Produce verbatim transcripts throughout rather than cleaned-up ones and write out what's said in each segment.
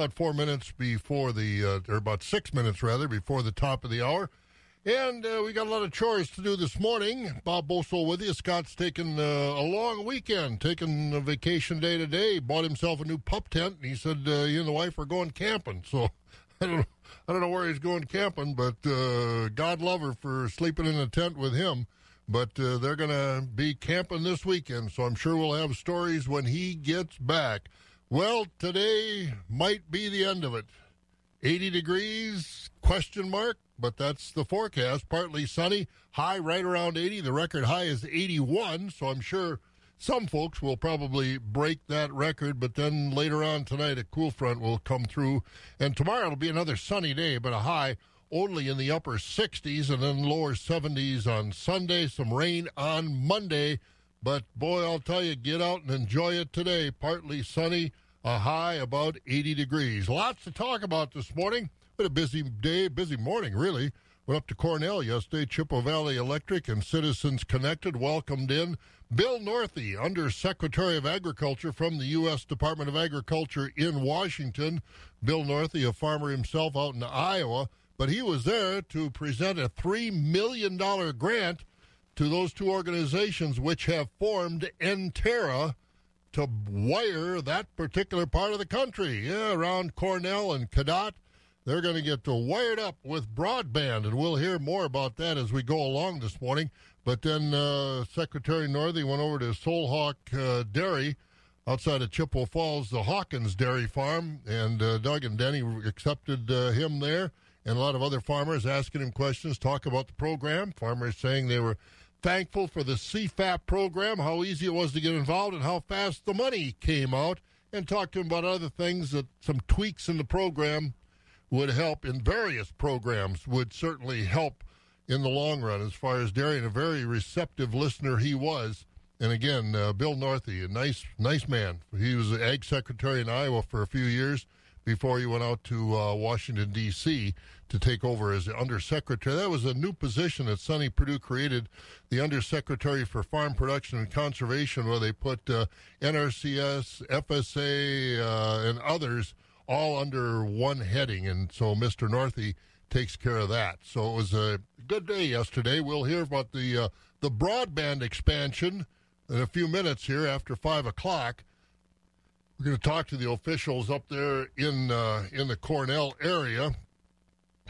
About four minutes before the, uh, or about six minutes rather, before the top of the hour. And uh, we got a lot of chores to do this morning. Bob Bosel with you. Scott's taking uh, a long weekend, taking a vacation day today. Bought himself a new pup tent, and he said uh, he and the wife are going camping. So I don't know, I don't know where he's going camping, but uh, God love her for sleeping in a tent with him. But uh, they're going to be camping this weekend, so I'm sure we'll have stories when he gets back. Well, today might be the end of it. eighty degrees, question mark. But that's the forecast, partly sunny, high right around eighty. The record high is eighty-one, so I'm sure some folks will probably break that record. But then later on tonight, a cool front will come through. And tomorrow it'll be another sunny day, but a high only in the upper sixties and then lower seventies on Sunday. Some rain on Monday. But, boy, I'll tell you, get out and enjoy it today. Partly sunny, a high about eighty degrees. Lots to talk about this morning. What a busy day, busy morning, really. Went up to Cornell yesterday, Chippewa Valley Electric and Citizens Connected welcomed in Bill Northey, Undersecretary of Agriculture from the U S Department of Agriculture in Washington. Bill Northey, a farmer himself out in Iowa, but he was there to present a three million dollars grant to those two organizations which have formed Enterra to wire that particular part of the country, yeah, around Cornell and Cadott. They're going to get to wired up with broadband, and we'll hear more about that as we go along this morning. But then uh, Secretary Northey went over to Sol-Hawk uh, Dairy outside of Chippewa Falls, the Hawkins Dairy Farm, and uh, Doug and Denny accepted uh, him there, and a lot of other farmers asking him questions, talk about the program. Farmers saying they were thankful for the C FAP program, how easy it was to get involved, and how fast the money came out, and talked to him about other things that some tweaks in the program would help in various programs, would certainly help in the long run as far as dairy, and a very receptive listener he was. And again, uh, Bill Northey, a nice nice man. He was the Ag Secretary in Iowa for a few years before he went out to uh, Washington, D C to take over as Undersecretary. That was a new position that Sonny Perdue created, the Undersecretary for Farm Production and Conservation, where they put uh, N R C S, F S A, uh, and others all under one heading, and so Mister Northey takes care of that. So it was a good day yesterday. We'll hear about the uh, the broadband expansion in a few minutes here after five o'clock. We're going to talk to the officials up there in, uh, in the Cornell area.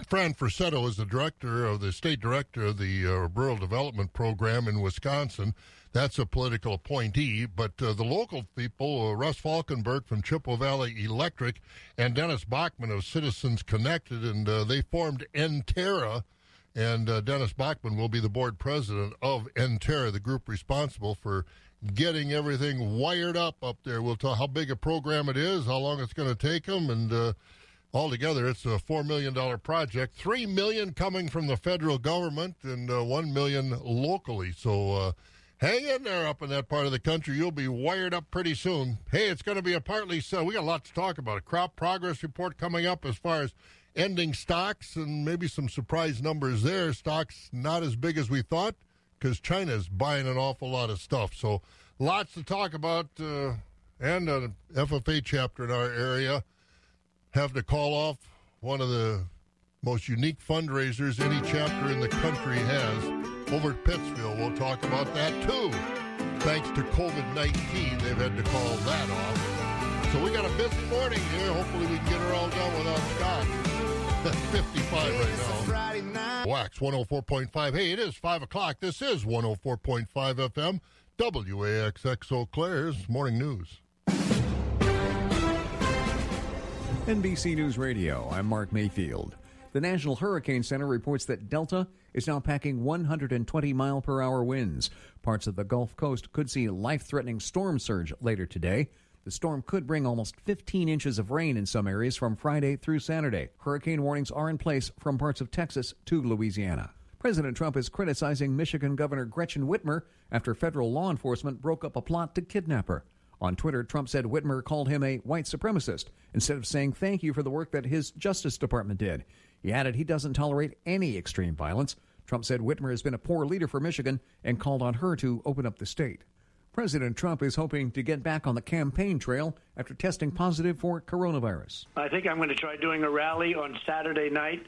Fran Fercetto is the director of the state director of the uh, Rural Development Program in Wisconsin. That's a political appointee, but uh, the local people, uh, Russ Falkenberg from Chippewa Valley Electric and Dennis Bachman of Citizens Connected, and uh, they formed Enterra, and uh, Dennis Bachman will be the board president of Enterra, the group responsible for getting everything wired up up there. We'll tell how big a program it is, how long it's going to take them, and uh, altogether, it's a four million dollars project, three million dollars coming from the federal government and uh, one million dollars locally, so uh hang in there up in that part of the country. You'll be wired up pretty soon. Hey, it's going to be a partly so. We got a lot to talk about. A crop progress report coming up as far as ending stocks and maybe some surprise numbers there. Stocks not as big as we thought because China's buying an awful lot of stuff. So lots to talk about, uh, and an F F A chapter in our area having to call off one of the most unique fundraisers any chapter in the country has. Over at Pittsville, we'll talk about that, too. Thanks to COVID nineteen, they've had to call that off. So we got a busy morning here. Hopefully we can get her all done without Scott. That's fifty-five right now. Wax one oh four point five. Hey, it is five o'clock. This is one oh four point five F M, W A X X Eau Claire's Morning News. N B C News Radio, I'm Mark Mayfield. The National Hurricane Center reports that Delta is now packing one hundred twenty mile per hour winds. Parts of the Gulf Coast could see life-threatening storm surge later today. The storm could bring almost fifteen inches of rain in some areas from Friday through Saturday. Hurricane warnings are in place from parts of Texas to Louisiana. President Trump is criticizing Michigan Governor Gretchen Whitmer after federal law enforcement broke up a plot to kidnap her. On Twitter, Trump said Whitmer called him a white supremacist instead of saying thank you for the work that his Justice Department did. He added he doesn't tolerate any extreme violence. Trump said Whitmer has been a poor leader for Michigan and called on her to open up the state. President Trump is hoping to get back on the campaign trail after testing positive for coronavirus. I think I'm going to try doing a rally on Saturday night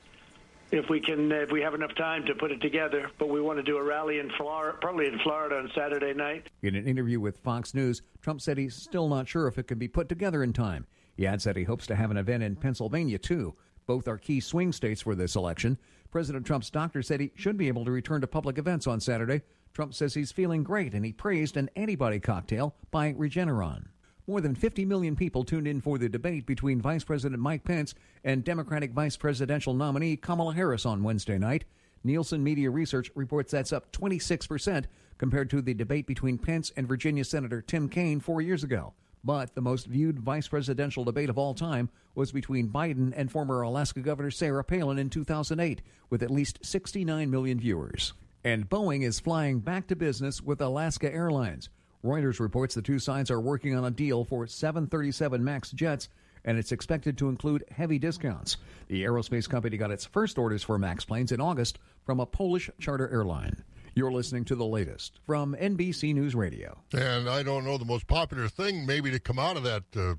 if we can, if we have enough time to put it together. But we want to do a rally in Florida, probably in Florida on Saturday night. In an interview with Fox News, Trump said he's still not sure if it can be put together in time. He adds that he hopes to have an event in Pennsylvania, too. Both are key swing states for this election. President Trump's doctor said he should be able to return to public events on Saturday. Trump says he's feeling great, and he praised an antibody cocktail by Regeneron. More than fifty million people tuned in for the debate between Vice President Mike Pence and Democratic vice presidential nominee Kamala Harris on Wednesday night. Nielsen Media Research reports that's up twenty-six percent compared to the debate between Pence and Virginia Senator Tim Kaine four years ago. But the most viewed vice presidential debate of all time was between Biden and former Alaska Governor Sarah Palin in two thousand eight, with at least sixty-nine million viewers. And Boeing is flying back to business with Alaska Airlines. Reuters reports the two sides are working on a deal for seven thirty-seven MAX jets, and it's expected to include heavy discounts. The aerospace company got its first orders for MAX planes in August from a Polish charter airline. You're listening to The Latest from N B C News Radio. And I don't know, the most popular thing maybe to come out of that uh,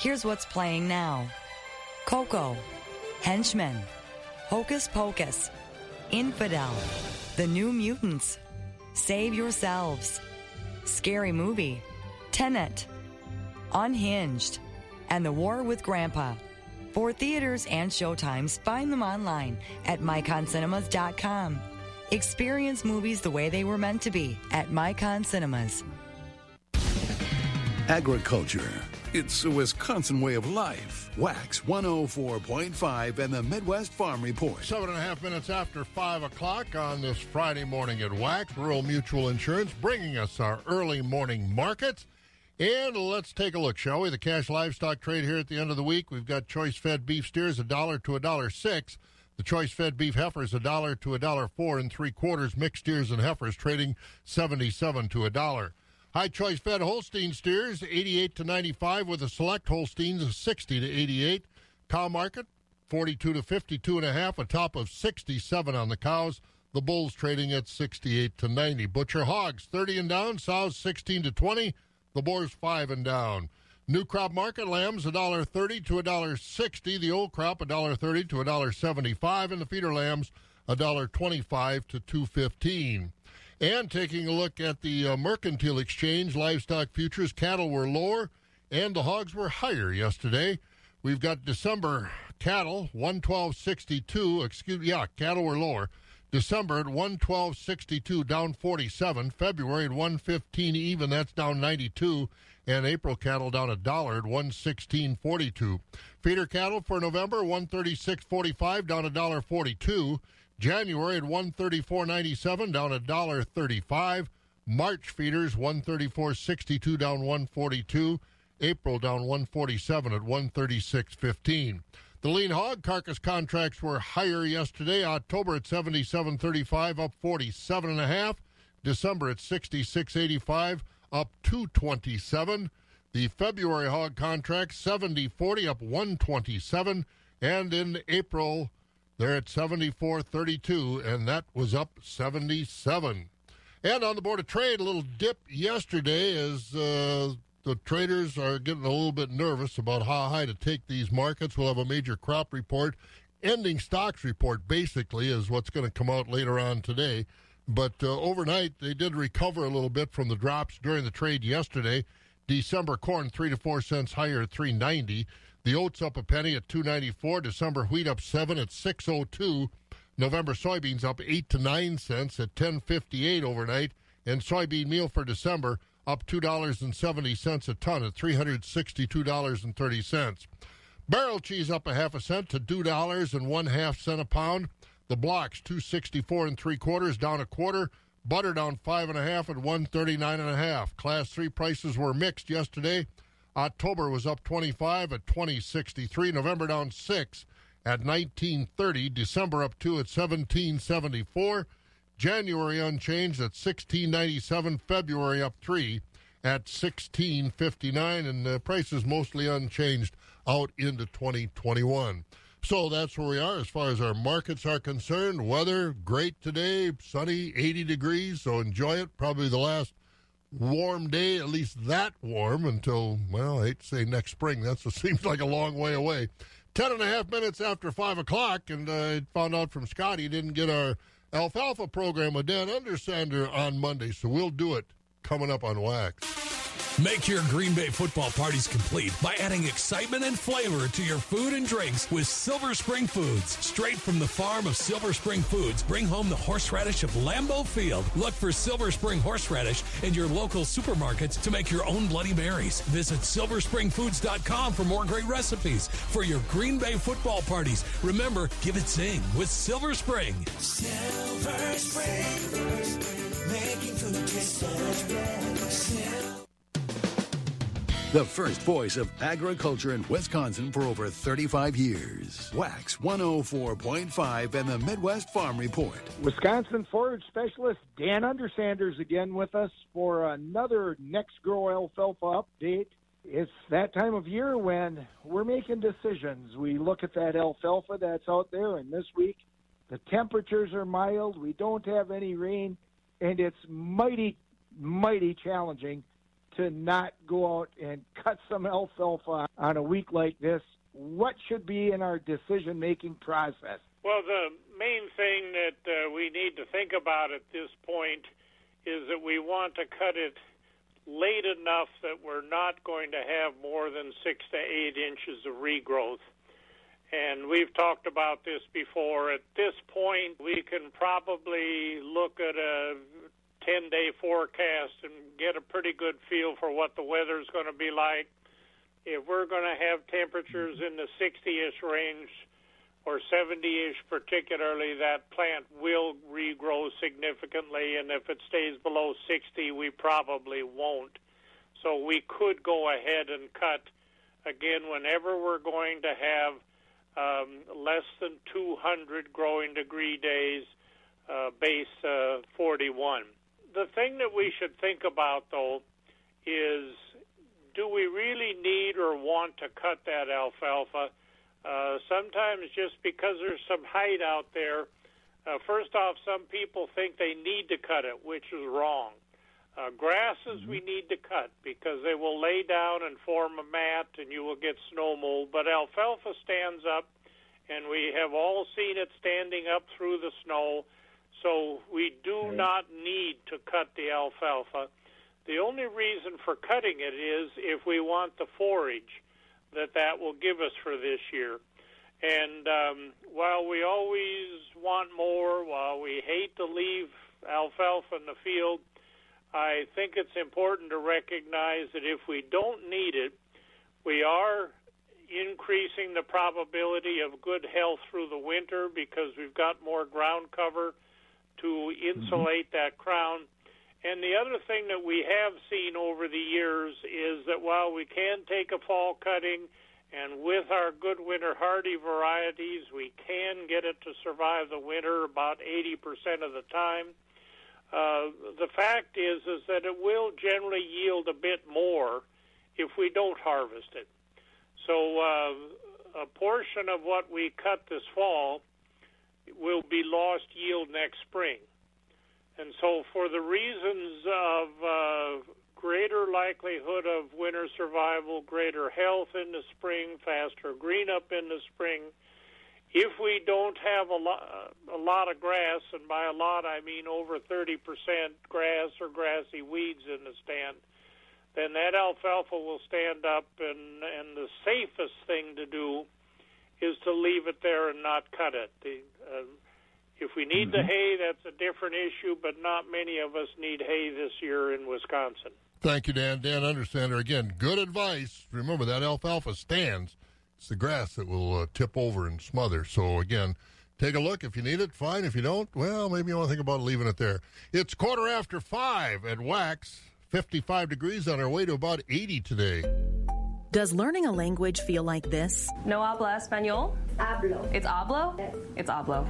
Here's what's playing now. Coco, Henchman, Hocus Pocus, Infidel, The New Mutants, Save Yourselves, Scary Movie, Tenet, Unhinged, and The War with Grandpa. For theaters and showtimes, find them online at my con cinemas dot com. Experience movies the way they were meant to be at MyConCinemas. Agriculture. It's a Wisconsin way of life. Wax one oh four point five and the Midwest Farm Report. Seven and a half minutes after five o'clock on this Friday morning at Wax. Rural Mutual Insurance bringing us our early morning markets. And let's take a look, shall we? The cash livestock trade here at the end of the week. We've got choice-fed beef steers a dollar to a dollar six. The choice-fed beef heifers a dollar to a dollar four and three quarters. Mixed steers and heifers trading seventy-seven to a dollar. High choice fed Holstein steers eighty-eight to ninety-five with a select Holsteins sixty to eighty-eight. Cow market forty-two to fifty-two and a half, a top of sixty-seven on the cows. The bulls trading at sixty-eight to ninety. Butcher hogs thirty and down, sows sixteen to twenty, the boars five and down. New crop market lambs one dollar thirty to one dollar sixty, the old crop one dollar thirty to one dollar seventy-five, and the feeder lambs one dollar twenty-five to two dollars fifteen. And taking a look at the uh, Mercantile Exchange, livestock futures, cattle were lower and the hogs were higher yesterday. We've got December cattle, one twelve sixty-two, excuse yeah, cattle were lower. December at one twelve sixty-two, down forty-seven. February at one fifteen even, that's down ninety-two. And April cattle down a dollar at one sixteen forty-two. Feeder cattle for November, one thirty-six forty-five, down a dollar forty-two. January at one thirty-four ninety-seven, down a dollar thirty-five. March feeders one thirty-four sixty-two, down one forty-two. April down one forty-seven at one thirty-six fifteen. The lean hog carcass contracts were higher yesterday. October at seventy-seven thirty-five, up forty-seven and a half. December at sixty-six eighty-five, up two twenty-seven. The February hog contract seventy forty, up one twenty-seven, and in April, they're at seventy-four thirty-two, and that was up seventy-seven. And on the Board of Trade, a little dip yesterday as uh, the traders are getting a little bit nervous about how high to take these markets. We'll have a major crop report. Ending stocks report, basically, is what's going to come out later on today. But uh, overnight, they did recover a little bit from the drops during the trade yesterday. December corn, three to four cents higher at three ninety. The oats up a penny at two ninety-four. December wheat up seven at six oh two. November soybeans up eight to nine cents at ten fifty-eight overnight. And soybean meal for December up two dollars and seventy cents a ton at three hundred sixty-two dollars and thirty cents. Barrel cheese up a half a cent to two dollars and one half cent a pound. The blocks two sixty-four and three quarters down a quarter. Butter down five and a half at one thirty-nine and a half. Class three prices were mixed yesterday. October was up twenty-five at twenty sixty-three. November down six at nineteen thirty. December up two at seventeen seventy-four. January unchanged at sixteen ninety-seven. February up three at sixteen fifty-nine. And the price is mostly unchanged out into twenty twenty-one. So that's where we are as far as our markets are concerned. Weather, great today. Sunny, eighty degrees. So enjoy it. Probably the last warm day, at least that warm until, well, I hate to say next spring. That seems like a long way away. Ten and a half minutes after five o'clock, and I found out from Scott he didn't get our alfalfa program with Dan Undersander on Monday, so we'll do it coming up on Wax. Make your Green Bay football parties complete by adding excitement and flavor to your food and drinks with Silver Spring Foods. Straight from the farm of Silver Spring Foods, bring home the horseradish of Lambeau Field. Look for Silver Spring horseradish in your local supermarkets to make your own Bloody Marys. Visit silver spring foods dot com for more great recipes for your Green Bay football parties. Remember, give it zing with Silver Spring. Silver Spring, making food taste so good. The first voice of agriculture in Wisconsin for over thirty-five years. Wax one oh four point five and the Midwest Farm Report. Wisconsin forage specialist Dan Undersanders again with us for another Next Grow Alfalfa update. It's that time of year when we're making decisions. We look at that alfalfa that's out there, and this week The temperatures are mild. We don't have any rain, and it's mighty, mighty challenging to not go out and cut some alfalfa on a week like this. What should be in our decision-making process? Well, the main thing that uh, we need to think about at this point is that we want to cut it late enough that we're not going to have more than six to eight inches of regrowth. And we've talked about this before. At this point, we can probably look at a ten-day forecast and get a pretty good feel for what the weather's going to be like. If we're going to have temperatures in the sixty-ish range or seventy-ish particularly, that plant will regrow significantly, and if it stays below sixty, we probably won't. So we could go ahead and cut, again, whenever we're going to have Um, less than two hundred growing degree days, uh, base uh, forty-one. The thing that we should think about, though, is do we really need or want to cut that alfalfa? Uh, sometimes just because there's some height out there, uh, first off, some people think they need to cut it, which is wrong. Uh, grasses we need to cut because they will lay down and form a mat and you will get snow mold. But alfalfa stands up, and we have all seen it standing up through the snow, so we do not need to cut the alfalfa. The only reason for cutting it is if we want the forage that that will give us for this year. And um, while we always want more, while we hate to leave alfalfa in the field, I think it's important to recognize that if we don't need it, we are increasing the probability of good health through the winter because we've got more ground cover to insulate that crown. And the other thing that we have seen over the years is that while we can take a fall cutting, and with our good winter hardy varieties, we can get it to survive the winter about eighty percent of the time. Uh, the fact is is that it will generally yield a bit more if we don't harvest it. So uh, a portion of what we cut this fall will be lost yield next spring. And so for the reasons of uh, greater likelihood of winter survival, greater health in the spring, faster green up in the spring, if we don't have a, lo- a lot of grass, and by a lot I mean over thirty percent grass or grassy weeds in the stand, then that alfalfa will stand up, and, and the safest thing to do is to leave it there and not cut it. The, uh, if we need mm-hmm. the hay, that's a different issue, but not many of us need hay this year in Wisconsin. Thank you, Dan. Dan Undersander, again, good advice. Remember, that alfalfa stands. It's the grass that will uh, tip over and smother. So, again, take a look. If you need it, fine. If you don't, well, maybe you want to think about leaving it there. It's quarter after five at Wax. fifty-five degrees on our way to about eighty today. Does learning a language feel like this? No habla español? Hablo. It's hablo? Yes. It's hablo.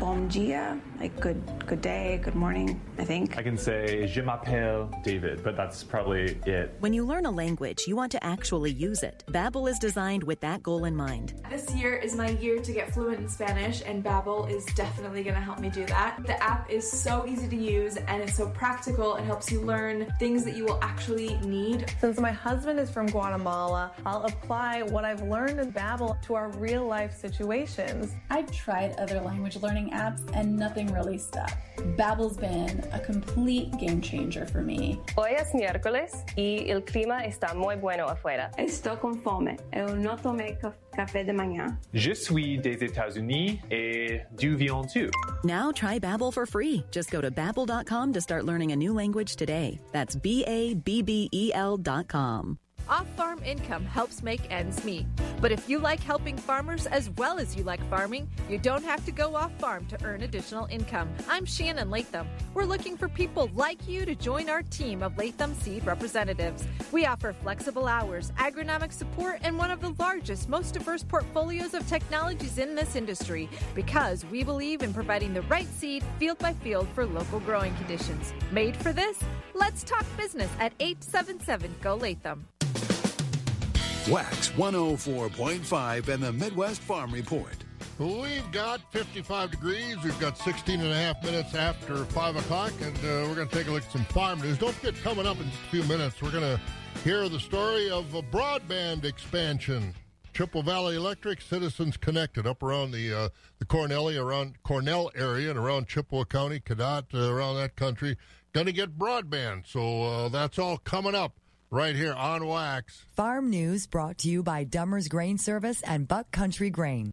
Bom dia, like good good day, good morning, I think. I can say, je m'appelle David, but that's probably it. When you learn a language, you want to actually use it. Babbel is designed with that goal in mind. This year is my year to get fluent in Spanish, and Babbel is definitely going to help me do that. The app is so easy to use, and it's so practical. It helps you learn things that you will actually need. Since my husband is from Guatemala, I'll apply what I've learned in Babbel to our real-life situations. I've tried other language learning apps, and nothing really stuck. Babbel's been a complete game changer for me. Hoy es miércoles y el clima está muy bueno afuera. Estoy conforme. Eu no tomé café de mañana. Je suis des États-Unis et du Vion-tu. Now try Babbel for free. Just go to babbel dot com to start learning a new language today. That's B A B B E L dot com. Off-farm income helps make ends meet. But if you like helping farmers as well as you like farming, you don't have to go off-farm to earn additional income. I'm Shannon Latham. We're looking for people like you to join our team of Latham Seed representatives. We offer flexible hours, agronomic support, and one of the largest, most diverse portfolios of technologies in this industry because we believe in providing the right seed field by field for local growing conditions. Made for this? Let's talk business at eight seven seven, G O Latham. Wax one oh four point five and the Midwest Farm Report. We've got fifty-five degrees. We've got sixteen and a half minutes after five o'clock, and uh, we're going to take a look at some farm news. Don't forget, coming up in just a few minutes, we're going to hear the story of a broadband expansion. Chippewa Valley Electric, Citizens Connected, up around the uh, the Cornellia, around Cornell area and around Chippewa County, Cadott, uh, around that country, going to get broadband. So uh, that's all coming up right here on Wax. Farm news brought to you by Dummer's Grain Service and Buck Country Grain.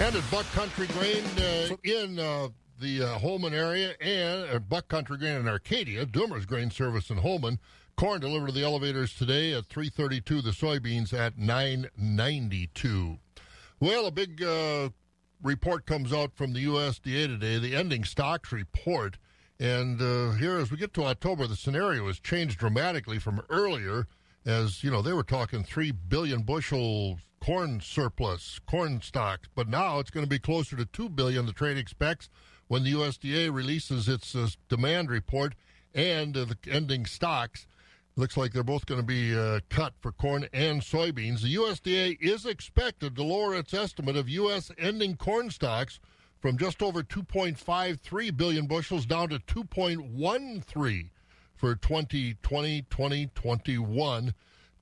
And at Buck Country Grain uh, in uh, the uh, Holman area, and uh, Buck Country Grain in Arcadia, Dummer's Grain Service in Holman, corn delivered to the elevators today at three thirty-two, the soybeans at nine ninety-two. Well, a big uh, report comes out from the U S D A today, the ending stocks report. And uh, here, as we get to October, the scenario has changed dramatically from earlier. As, you know, they were talking three billion bushel corn surplus, corn stocks. But now it's going to be closer to two billion, the trade expects, when the U S D A releases its uh, demand report and uh, the ending stocks. Looks like they're both going to be uh, cut for corn and soybeans. The U S D A is expected to lower its estimate of U S ending corn stocks from just over two point five three billion bushels down to two point one three for twenty twenty to twenty twenty-one.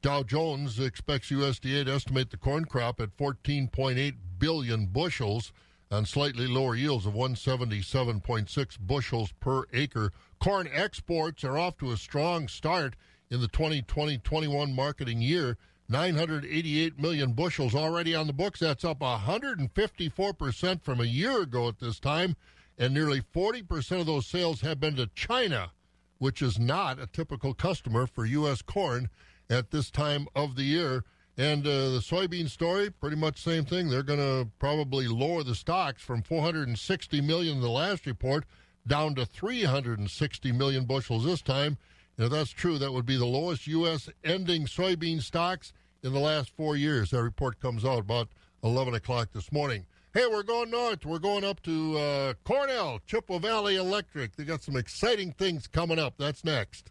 Dow Jones expects U S D A to estimate the corn crop at fourteen point eight billion bushels on slightly lower yields of one seventy-seven point six bushels per acre. Corn exports are off to a strong start in the twenty twenty to twenty-one marketing year. nine hundred eighty-eight million bushels already on the books. That's up one hundred fifty-four percent from a year ago at this time, and nearly forty percent of those sales have been to China, which is not a typical customer for U S corn at this time of the year. And uh, the soybean story, pretty much same thing. They're going to probably lower the stocks from four hundred sixty million in the last report down to three hundred sixty million bushels this time. And if that's true, that would be the lowest U S ending soybean stocks in the last four years. That report comes out about eleven o'clock this morning. Hey, we're going north. We're going up to uh, Cornell, Chippewa Valley Electric. They got some exciting things coming up. That's next.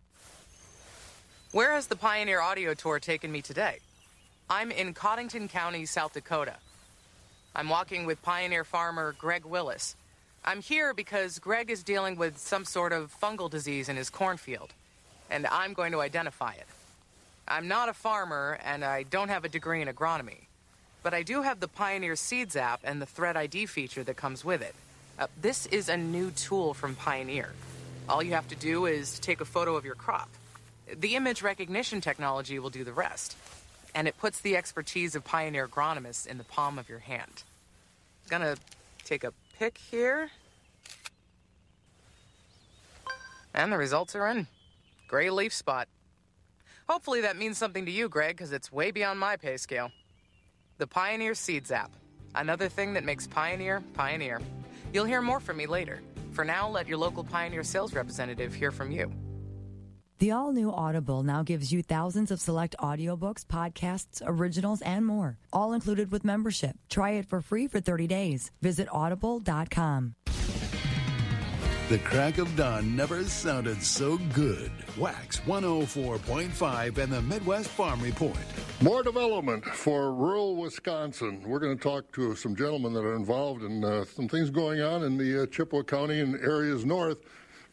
Where has the Pioneer Audio Tour taken me today? I'm in Coddington County, South Dakota. I'm walking with Pioneer farmer Greg Willis. I'm here because Greg is dealing with some sort of fungal disease in his cornfield, and I'm going to identify it. I'm not a farmer, and I don't have a degree in agronomy, but I do have the Pioneer Seeds app and the Thread I D feature that comes with it. Uh, this is a new tool from Pioneer. All you have to do is take a photo of your crop. The image recognition technology will do the rest, and it puts the expertise of Pioneer agronomists in the palm of your hand. Gonna take a pic here. And the results are in. Gray leaf spot. Hopefully that means something to you, Greg, because it's way beyond my pay scale. The Pioneer Seeds app. Another thing that makes Pioneer, Pioneer. You'll hear more from me later. For now, let your local Pioneer sales representative hear from you. The all-new Audible now gives you thousands of select audiobooks, podcasts, originals, and more, all included with membership. Try it for free for thirty days. Visit audible dot com. The crack of dawn never sounded so good. Wax one oh four point five and the Midwest Farm Report. More development for rural Wisconsin. We're going to talk to some gentlemen that are involved in uh, some things going on in the uh, Chippewa County and areas north.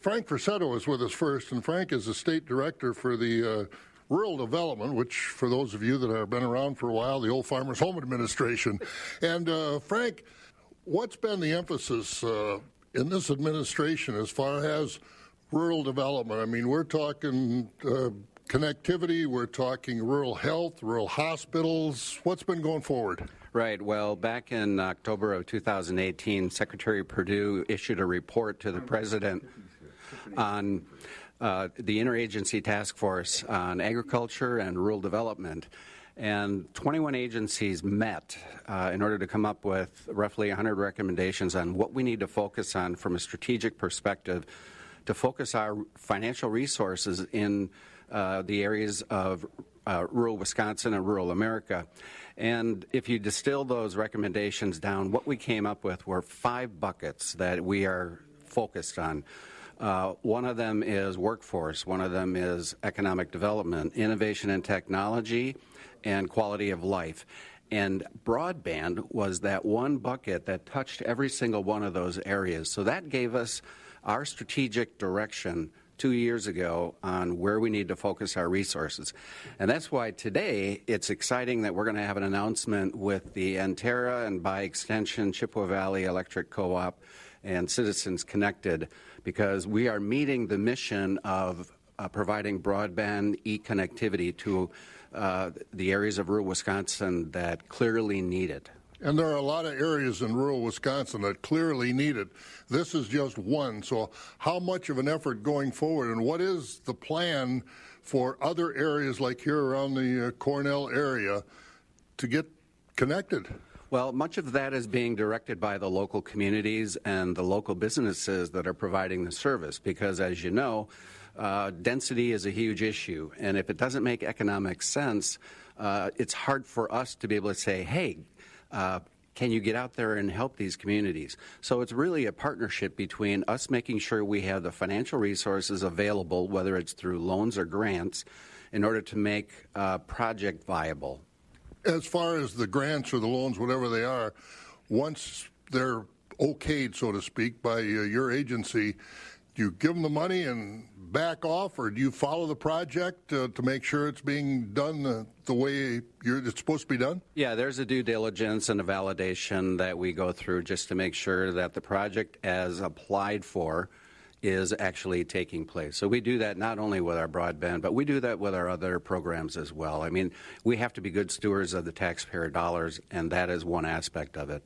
Frank Fercetto is with us first, and Frank is the state director for the uh, rural development, which, for those of you that have been around for a while, the old Farmers Home Administration. And uh, Frank, what's been the emphasis uh, in this administration as far as rural development? I mean, we're talking uh, connectivity, we're talking rural health, rural hospitals. What's been going forward? Right. Well, back in October of two thousand eighteen, Secretary Perdue issued a report to the president on uh, the Interagency Task Force on Agriculture and Rural Development. And twenty-one agencies met uh, in order to come up with roughly one hundred recommendations on what we need to focus on from a strategic perspective to focus our financial resources in uh, the areas of uh, rural Wisconsin and rural America. And if you distill those recommendations down, what we came up with were five buckets that we are focused on. Uh, one of them is workforce. One of them is economic development, innovation and technology, and quality of life. And broadband was that one bucket that touched every single one of those areas. So that gave us our strategic direction two years ago on where we need to focus our resources. And that's why today it's exciting that we're going to have an announcement with the Enterra and, by extension, Chippewa Valley Electric Co-op and Citizens Connected, because we are meeting the mission of uh, providing broadband e-connectivity to Uh, the areas of rural Wisconsin that clearly need it. And there are a lot of areas in rural Wisconsin that clearly need it. This is just one. So how much of an effort going forward, and what is the plan for other areas like here around the uh, Cornell area to get connected? Well, much of that is being directed by the local communities and the local businesses that are providing the service, because, as you know, Uh, density is a huge issue, and if it doesn't make economic sense, uh, it's hard for us to be able to say, hey, uh, can you get out there and help these communities? So it's really a partnership between us making sure we have the financial resources available, whether it's through loans or grants, in order to make a uh, project viable. As far as the grants or the loans, whatever they are, once they're okayed, so to speak, by uh, your agency, you give them the money and back off, or do you follow the project uh, to make sure it's being done uh, the way you're, it's supposed to be done? Yeah, there's a due diligence and a validation that we go through just to make sure that the project as applied for is actually taking place. So we do that not only with our broadband, but we do that with our other programs as well. I mean, we have to be good stewards of the taxpayer dollars, and that is one aspect of it.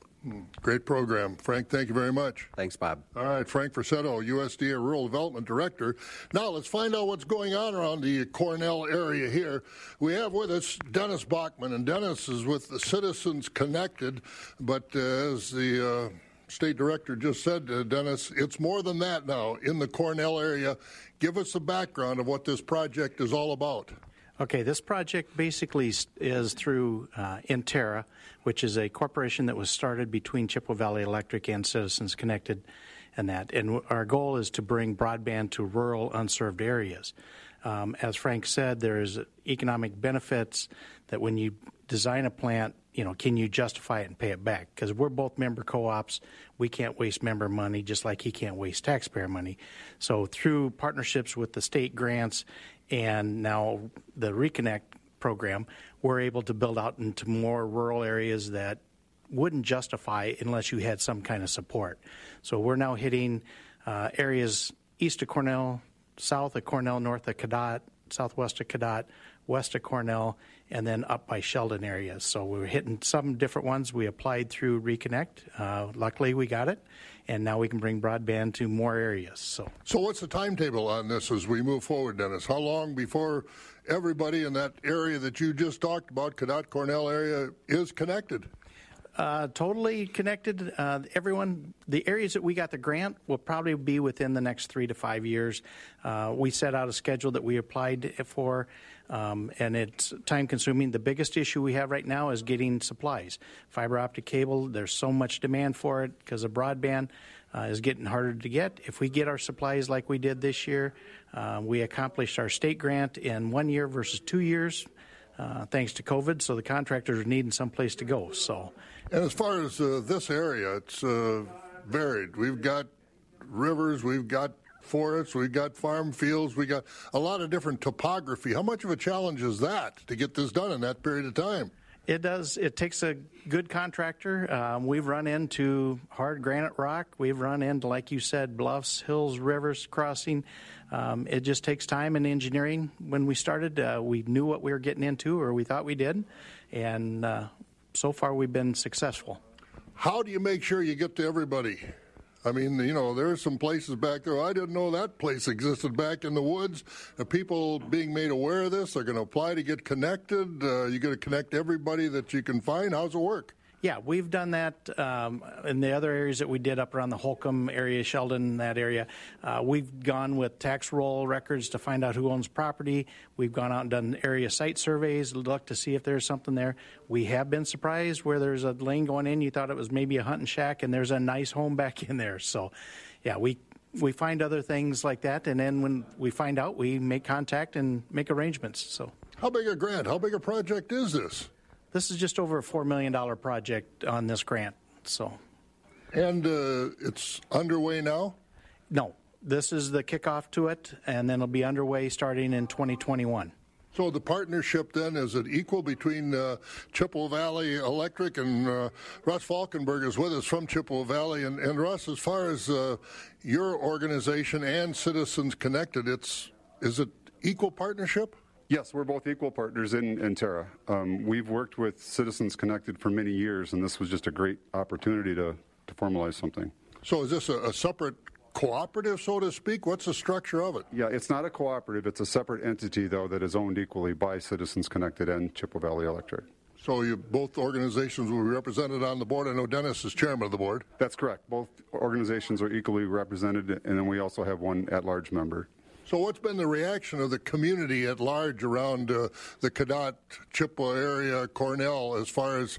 Great program. Frank, thank you very much. Thanks, Bob. All right, Frank Fercetto, U S D A Rural Development Director. Now let's find out what's going on around the Cornell area here. We have with us Dennis Bachman, and Dennis is with the Citizens Connected, but uh, as the uh, State Director just said, uh, Dennis, it's more than that now in the Cornell area. Give us a background of what this project is all about. Okay, this project basically is through uh, Enterra, which is a corporation that was started between Chippewa Valley Electric and Citizens Connected, and that. And our goal is to bring broadband to rural, unserved areas. Um, as Frank said, there is economic benefits that when you design a plant, you know, can you justify it and pay it back? Because we're both member co-ops. We can't waste member money, just like he can't waste taxpayer money. So through partnerships with the state grants and now the Reconnect program, we're able to build out into more rural areas that wouldn't justify unless you had some kind of support. So we're now hitting uh, areas east of Cornell, south of Cornell, north of Cadott, southwest of Cadott, west of Cornell, and then up by Sheldon areas. So we were hitting some different ones. We applied through Reconnect. Uh, luckily, we got it, and now we can bring broadband to more areas. So, so what's the timetable on this as we move forward, Dennis? How long before everybody in that area that you just talked about, Cadott, Cornell area, is connected? Uh, totally connected. Uh, everyone, the areas that we got the grant will probably be within the next three to five years. Uh, we set out a schedule that we applied for, um, and it's time-consuming. The biggest issue we have right now is getting supplies. Fiber optic cable, there's so much demand for it because of broadband. Uh, is getting harder to get. If we get our supplies like we did this year, uh, we accomplished our state grant in one year versus two years. Uh, thanks to COVID, so the contractors are needing some place to go. So, and as far as uh, this area, it's uh, varied. We've got rivers, we've got forests, we've got farm fields, we got a lot of different topography. How much of a challenge is that to get this done in that period of time? It does. It takes a good contractor. Um, we've run into hard granite rock. We've run into, like you said, bluffs, hills, rivers, crossing. Um, it just takes time and engineering. When we started, uh, we knew what we were getting into, or we thought we did, and uh, so far we've been successful. How do you make sure you get to everybody I mean, you know, there are some places back there. I didn't know that place existed back in the woods. The people being made aware of this are going to apply to get connected. Uh, you're going to connect everybody that you can find. How's it work? Yeah, we've done that um, in the other areas that we did up around the Holcomb area, Sheldon, that area. Uh, we've gone with tax roll records to find out who owns property. We've gone out and done area site surveys, looked to see if there's something there. We have been surprised where there's a lane going in. You thought it was maybe a hunting shack, and there's a nice home back in there. So, yeah, we we find other things like that, and then when we find out, we make contact and make arrangements. So, how big a grant, how big a project is this? This is just over a four million dollars project on this grant. So, and uh, it's underway now? No. This is the kickoff to it, and then it'll be underway starting in twenty twenty-one. So the partnership then, is it equal between uh, Chippewa Valley Electric and uh, Russ Falkenberg is with us from Chippewa Valley. And, and Russ, as far as uh, your organization and Citizens Connected, it's is it equal partnership? Yes, we're both equal partners in Enterra. Um, we've worked with Citizens Connected for many years, and this was just a great opportunity to, to formalize something. So is this a, a separate cooperative, so to speak? What's the structure of it? Yeah, it's not a cooperative. It's a separate entity, though, that is owned equally by Citizens Connected and Chippewa Valley Electric. So you, both organizations will be represented on the board. I know Dennis is chairman of the board. That's correct. Both organizations are equally represented, and then we also have one at-large member. So what's been the reaction of the community at large around uh, the Cadott, Chippewa area, Cornell, as far as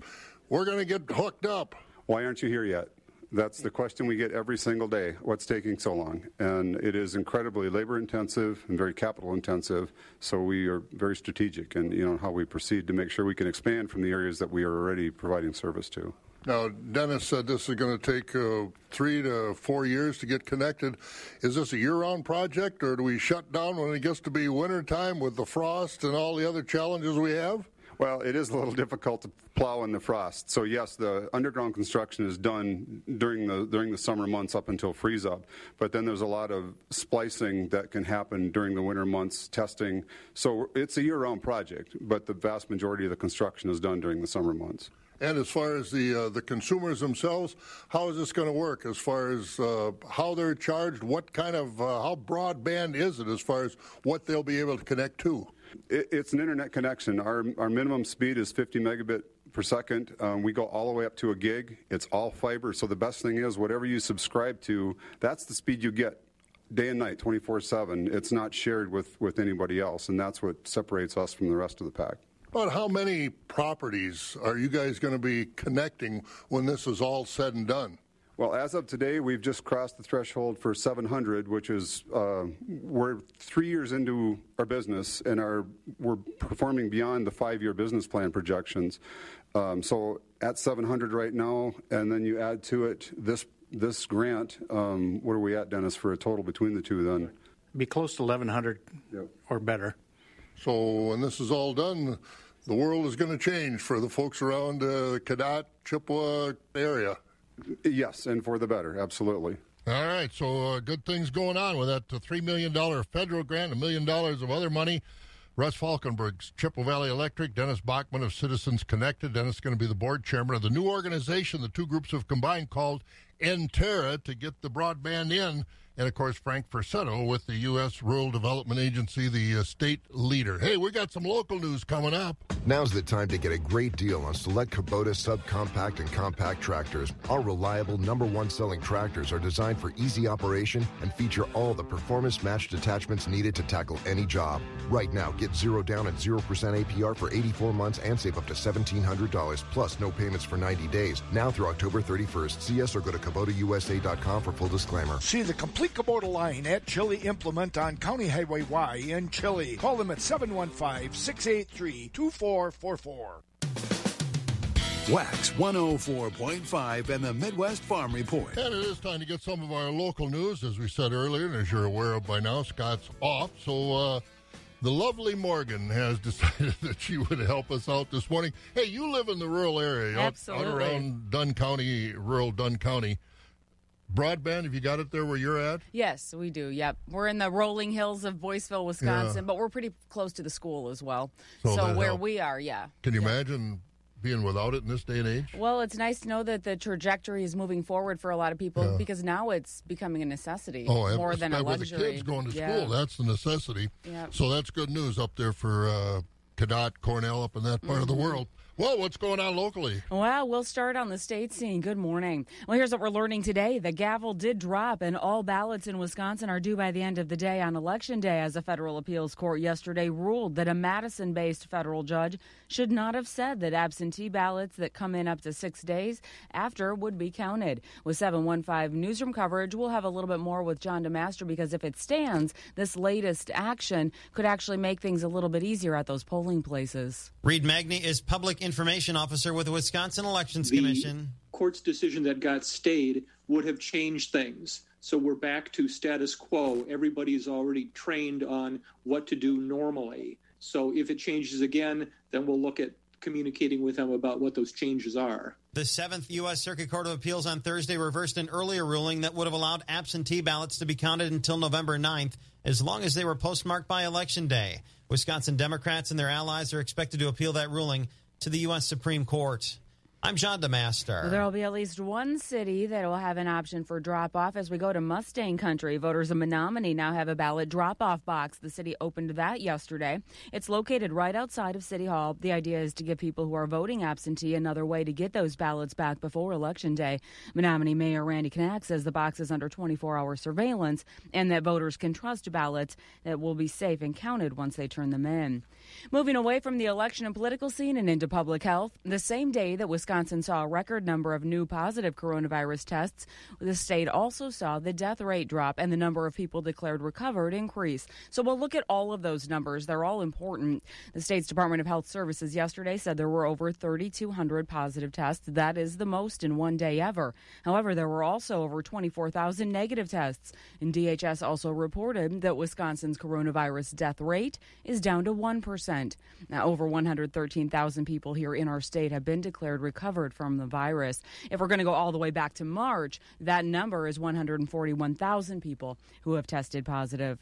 we're going to get hooked up? Why aren't you here yet? That's the question we get every single day. What's taking so long? And it is incredibly labor intensive and very capital intensive. So we are very strategic in, you know, how we proceed to make sure we can expand from the areas that we are already providing service to. Now, Dennis said this is going to take uh, three to four years to get connected. Is this a year-round project, or do we shut down when it gets to be wintertime with the frost and all the other challenges we have? Well, it is a little difficult to plow in the frost. So, yes, the underground construction is done during the during the summer months up until freeze-up. But then there's a lot of splicing that can happen during the winter months, testing. So it's a year-round project, but the vast majority of the construction is done during the summer months. And as far as the uh, the consumers themselves, how is this going to work as far as uh, how they're charged? What kind of, uh, how broadband is it as far as what they'll be able to connect to? It, it's an internet connection. Our, our minimum speed is fifty megabit per second. Um, we go all the way up to a gig. It's all fiber. So the best thing is whatever you subscribe to, that's the speed you get day and night, twenty-four seven. It's not shared with, with anybody else, and that's what separates us from the rest of the pack. About how many properties are you guys going to be connecting when this is all said and done? Well, as of today, we've just crossed the threshold for seven hundred, which is uh, we're three years into our business, and our, we're performing beyond the five-year business plan projections. Um, so at seven hundred right now, and then you add to it this this grant. Um, what are we at, Dennis, for a total between the two then? Be close to eleven hundred, yep, or better. So when this is all done, the world is going to change for the folks around the uh, Cadott, Chippewa area. Yes, and for the better, absolutely. All right, so uh, good things going on with that three million dollars federal grant, a million dollars of other money. Russ Falkenberg's Chippewa Valley Electric, Dennis Bachman of Citizens Connected. Dennis is going to be the board chairman of the new organization the two groups have combined called Enterra to get the broadband in. And, of course, Frank Fercetto with the U S Rural Development Agency, the uh, state leader. Hey, we got some local news coming up. Now's the time to get a great deal on select Kubota subcompact and compact tractors. Our reliable, number one selling tractors are designed for easy operation and feature all the performance-matched attachments needed to tackle any job. Right now, get zero down and zero percent A P R for eighty-four months and save up to seventeen hundred dollars, plus no payments for ninety days. Now through October thirty-first. See us or go to Kubota U S A dot com for full disclaimer. See the complete Kubota line at Chile Implement on County Highway Y in Chile. Call them at seven one five, six eight three, two four four four. Wax one oh four point five and the Midwest Farm Report. And it is time to get some of our local news. As we said earlier, and as you're aware of by now, Scott's off. So uh, the lovely Morgan has decided that she would help us out this morning. Hey, you live in the rural area. Absolutely. Out, out around Dunn County, rural Dunn County. Broadband, have you got it there where you're at? Yes, we do, yep. We're in the rolling hills of Boyceville, Wisconsin, yeah, but we're pretty close to the school as well. So, so where helped. we are, yeah. Can you yeah. imagine being without it in this day and age? Well, it's nice to know that the trajectory is moving forward for a lot of people yeah. because now it's becoming a necessity oh, more than a luxury. With the kids going to yeah. school, that's the necessity. Yeah. So that's good news up there for uh, Cadott, Cornell, up in that part mm-hmm. of the world. Well, what's going on locally? Well, we'll start on the state scene. Good morning. Well, here's what we're learning today. The gavel did drop, and all ballots in Wisconsin are due by the end of the day on Election Day, as a federal appeals court yesterday ruled that a Madison-based federal judge should not have said that absentee ballots that come in up to six days after would be counted. With seven one five Newsroom coverage, we'll have a little bit more with John DeMaster, because if it stands, this latest action could actually make things a little bit easier at those polling places. Reed Magny is public information officer with the Wisconsin Elections the Commission. Court's decision that got stayed would have changed things. So we're back to status quo. Everybody's already trained on what to do normally. So if it changes again, then we'll look at communicating with them about what those changes are. The Seventh U S. Circuit Court of Appeals on Thursday reversed an earlier ruling that would have allowed absentee ballots to be counted until November ninth, as long as they were postmarked by Election Day. Wisconsin Democrats and their allies are expected to appeal that ruling to the U S. Supreme Court. I'm John DeMaster. There will be at least one city that will have an option for drop-off as we go to Mustang Country. Voters in Menominee now have a ballot drop-off box. The city opened that yesterday. It's located right outside of City Hall. The idea is to give people who are voting absentee another way to get those ballots back before Election Day. Menominee Mayor Randy Knack says the box is under twenty-four hour surveillance and that voters can trust ballots that will be safe and counted once they turn them in. Moving away from the election and political scene and into public health, the same day that Wisconsin Wisconsin saw a record number of new positive coronavirus tests, the state also saw the death rate drop and the number of people declared recovered increase. So we'll look at all of those numbers. They're all important. The state's Department of Health Services yesterday said there were over thirty-two hundred positive tests. That is the most in one day ever. However, there were also over twenty-four thousand negative tests. And D H S also reported that Wisconsin's coronavirus death rate is down to one percent. Now, over one hundred thirteen thousand people here in our state have been declared recovered. Recovered from the virus. If we're going to go all the way back to March, that number is one hundred forty-one thousand people who have tested positive.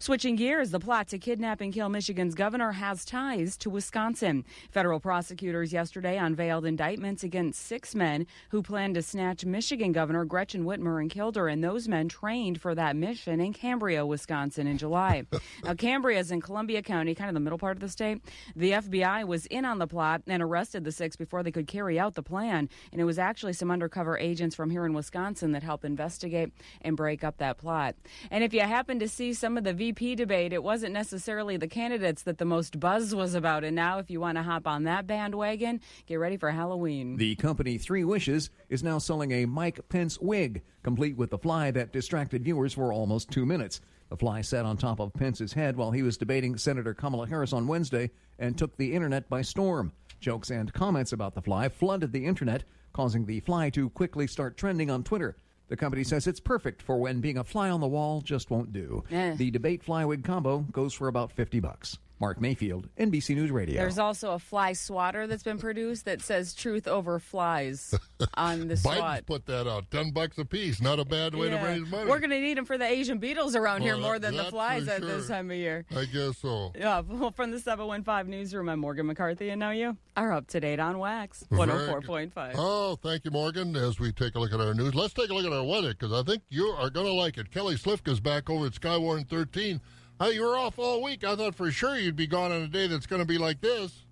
Switching gears, the plot to kidnap and kill Michigan's governor has ties to Wisconsin. Federal prosecutors yesterday unveiled indictments against six men who planned to snatch Michigan Governor Gretchen Whitmer and killed her, and those men trained for that mission in Cambria, Wisconsin in July. Now, Cambria is in Columbia County, kind of the middle part of the state. The F B I was in on the plot and arrested the six before they could carry out the plan, and it was actually some undercover agents from here in Wisconsin that helped investigate and break up that plot. And if you happen to see some of the The V P debate, it wasn't necessarily the candidates that the most buzz was about. And now if you want to hop on that bandwagon, get ready for Halloween. The company Three Wishes is now selling a Mike Pence wig, complete with the fly that distracted viewers for almost two minutes. The fly sat on top of Pence's head while he was debating Senator Kamala Harris on Wednesday and took the internet by storm. Jokes and comments about the fly flooded the internet, causing the fly to quickly start trending on Twitter. The company says it's perfect for when being a fly on the wall just won't do. Eh. The debate flywig combo goes for about fifty bucks. Mark Mayfield, N B C News Radio. There's also a fly swatter that's been produced that says truth over flies on the swat. Biden put that out. ten bucks a piece. Not a bad way yeah. to raise money. We're going to need them for the Asian beetles around well, here more that, than the flies sure. at this time of year. I guess so. Yeah. Well, from the seven one five Newsroom, I'm Morgan McCarthy, and now you are up to date on Wax one oh four point five. Oh, thank you, Morgan. As we take a look at our news, let's take a look at our weather, because I think you are going to like it. Kelly Slifka's back over at Skywarn thirteen. Oh, you were off all week. I thought for sure you'd be gone on a day that's going to be like this.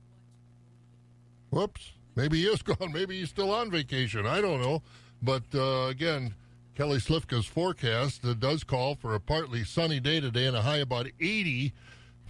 Whoops. Maybe he is gone. Maybe he's still on vacation. I don't know. But, uh, again, Kelly Slifka's forecast uh, does call for a partly sunny day today and a high about eighty.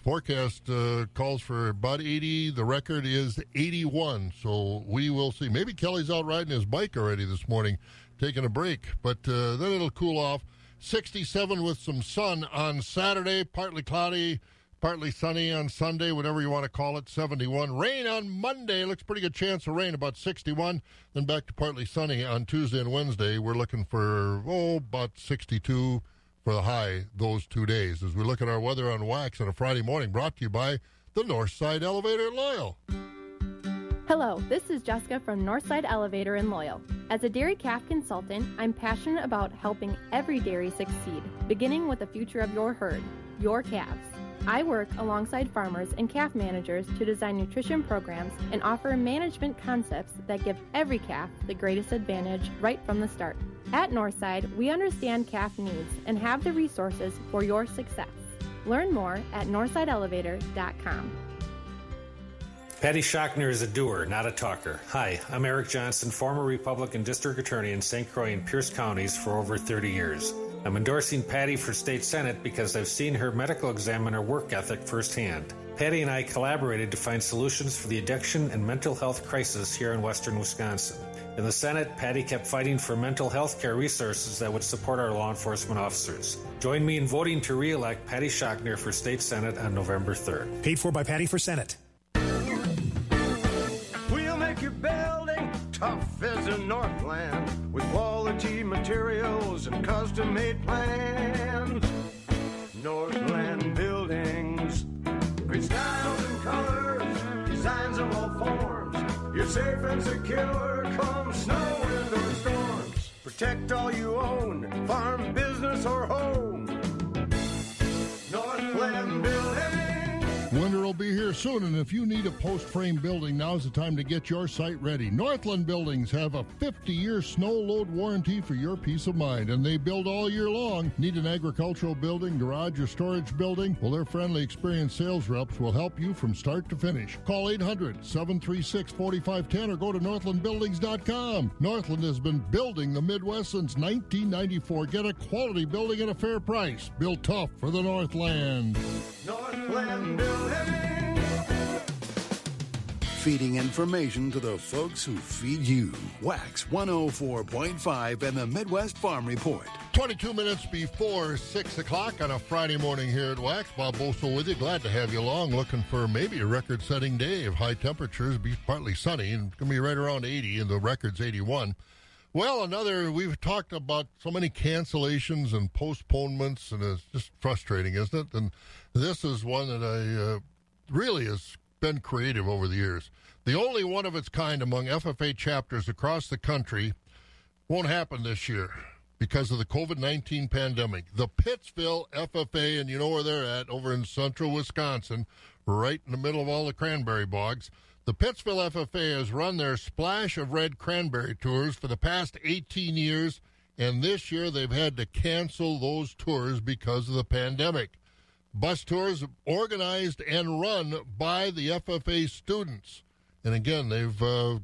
Forecast uh, calls for about eighty. The record is eighty-one. So we will see. Maybe Kelly's out riding his bike already this morning, taking a break. But uh, then it'll cool off. sixty-seven with some sun on Saturday, partly cloudy, partly sunny on Sunday, whatever you want to call it, seventy-one. Rain on Monday, looks pretty good chance of rain, about sixty-one. Then back to partly sunny on Tuesday and Wednesday. We're looking for, oh, about sixty-two for the high those two days. As we look at our weather on Wax on a Friday morning, brought to you by the Northside Elevator in Loyal. Hello, this is Jessica from Northside Elevator in Loyal. As a dairy calf consultant, I'm passionate about helping every dairy succeed, beginning with the future of your herd, your calves. I work alongside farmers and calf managers to design nutrition programs and offer management concepts that give every calf the greatest advantage right from the start. At Northside, we understand calf needs and have the resources for your success. Learn more at northside elevator dot com. Patty Shockner is a doer, not a talker. Hi, I'm Eric Johnson, former Republican District Attorney in Saint Croix and Pierce Counties for over thirty years. I'm endorsing Patty for State Senate because I've seen her medical examiner work ethic firsthand. Patty and I collaborated to find solutions for the addiction and mental health crisis here in western Wisconsin. In the Senate, Patty kept fighting for mental health care resources that would support our law enforcement officers. Join me in voting to re-elect Patty Shockner for State Senate on November third. Paid for by Patty for Senate. Your building tough as in Northland with quality materials and custom-made plans. Northland Buildings, great styles and colors, designs of all forms. You're safe and secure, come snow and or storms. Protect all you own, farm, business, or home. Northland Buildings. Winter will be here soon, and if you need a post-frame building, now's the time to get your site ready. Northland Buildings have a fifty-year snow load warranty for your peace of mind, and they build all year long. Need an agricultural building, garage, or storage building? Well, their friendly, experienced sales reps will help you from start to finish. Call eight hundred, seven three six, four five one zero or go to northland buildings dot com. Northland has been building the Midwest since nineteen ninety-four. Get a quality building at a fair price. Built tough for the Northland. Northland Buildings. Feeding information to the folks who feed you. Wax one oh four point five and the Midwest Farm Report. twenty-two minutes before six o'clock on a Friday morning here at Wax. Bob Boesel with you. Glad to have you along. Looking for maybe a record-setting day of high temperatures. Be partly sunny and going to be right around eighty, and the record's eighty-one. Well, another, we've talked about so many cancellations and postponements, and it's just frustrating, isn't it? And this is one that I uh, really has been creative over the years. The only one of its kind among F F A chapters across the country won't happen this year because of the covid nineteen pandemic. The Pittsville F F A, and you know where they're at, over in central Wisconsin, right in the middle of all the cranberry bogs. The Pittsville F F A has run their Splash of Red Cranberry tours for the past eighteen years, and this year they've had to cancel those tours because of the pandemic. Bus tours organized and run by the F F A students. And again, they've uh,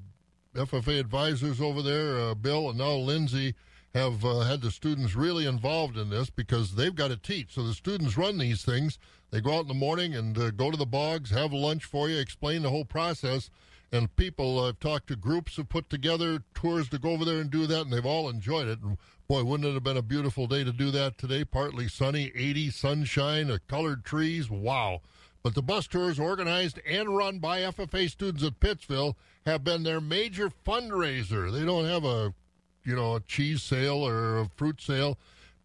F F A advisors over there, uh, Bill and now Lindsay, have uh, had the students really involved in this because they've got to teach. So the students run these things. They go out in the morning and uh, go to the bogs, have lunch for you, explain the whole process. And people I've talked to, groups have put together tours to go over there and do that, and they've all enjoyed it. And boy, wouldn't it have been a beautiful day to do that today? Partly sunny, eighty, sunshine, uh, colored trees. Wow. But the bus tours organized and run by F F A students at Pittsville have been their major fundraiser. They don't have a you know, a cheese sale or a fruit sale,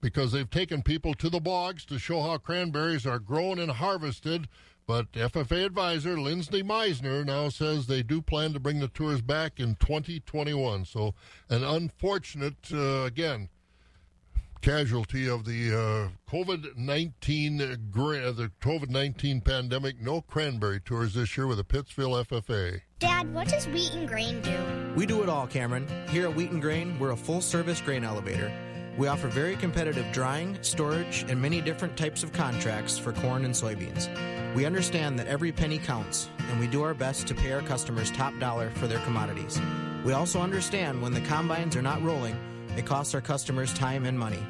because they've taken people to the bogs to show how cranberries are grown and harvested. But F F A advisor Lindsay Meisner now says they do plan to bring the tours back in twenty twenty-one. So an unfortunate, uh, again, casualty of the uh, COVID nineteen gra- the COVID nineteen pandemic. No cranberry tours this year with the Pittsville F F A. Dad, what does Wheat and Grain do? We do it all, Cameron. Here at Wheat and Grain, we're a full-service grain elevator. We offer very competitive drying, storage, and many different types of contracts for corn and soybeans. We understand that every penny counts, and we do our best to pay our customers top dollar for their commodities. We also understand when the combines are not rolling, it costs our customers time and money.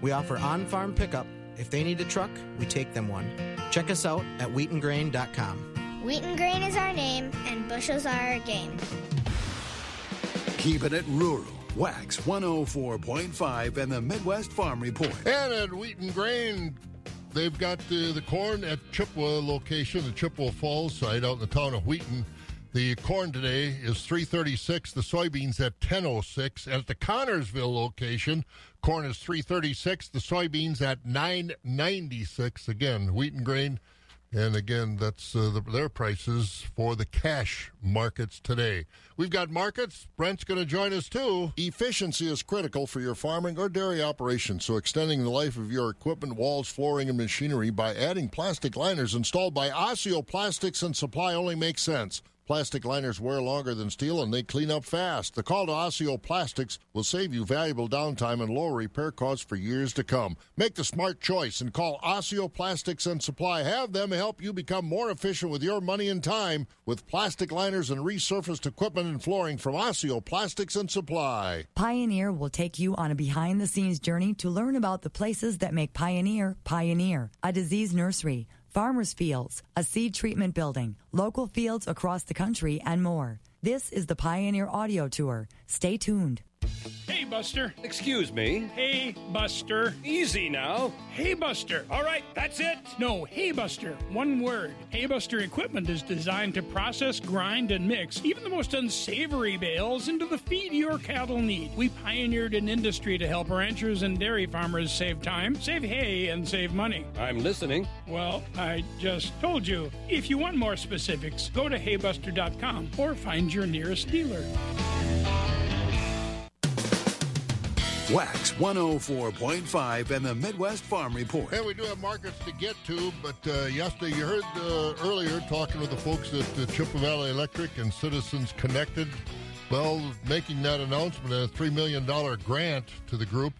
We offer on-farm pickup. If they need a truck, we take them one. Check us out at wheat and grain dot com. Wheat and Grain is our name, and bushels are our game. Keeping it rural. Wax one oh four point five and the Midwest Farm Report. And at Wheat and Grain, they've got the, the corn at Chippewa location, the Chippewa Falls site out in the town of Wheaton. The corn today is three thirty-six, the soybeans at ten oh six. At the Connorsville location, corn is three thirty-six, the soybeans at nine ninety-six. Again, Wheat and Grain And again, that's uh, the, their prices for the cash markets today. We've got markets. Brent's going to join us, too. Efficiency is critical for your farming or dairy operations, so extending the life of your equipment, walls, flooring, and machinery by adding plastic liners installed by Osseo Plastics and Supply only makes sense. Plastic liners wear longer than steel, and they clean up fast. The call to Osseo Plastics will save you valuable downtime and lower repair costs for years to come. Make the smart choice and call Osseo Plastics and Supply. Have them help you become more efficient with your money and time with plastic liners and resurfaced equipment and flooring from Osseo Plastics and Supply. Pioneer will take you on a behind-the-scenes journey to learn about the places that make Pioneer, Pioneer, a disease nursery, farmers' fields, a seed treatment building, local fields across the country, and more. This is the Pioneer Audio Tour. Stay tuned. Hey, Buster. Excuse me. Hey, Buster. Easy now. Hey, Buster. All right, that's it. No, Hey, Buster. One word. Hey, Buster equipment is designed to process, grind, and mix even the most unsavory bales into the feed your cattle need. We pioneered an industry to help ranchers and dairy farmers save time, save hay, and save money. I'm listening. Well, I just told you. If you want more specifics, go to hey buster dot com or find your nearest dealer. Wax one oh four point five and the Midwest Farm Report. And we do have markets to get to, but uh, yesterday you heard uh, earlier talking with the folks at the Chippewa Valley Electric and Citizens Connected. Well, making that announcement, a three million dollars grant to the group,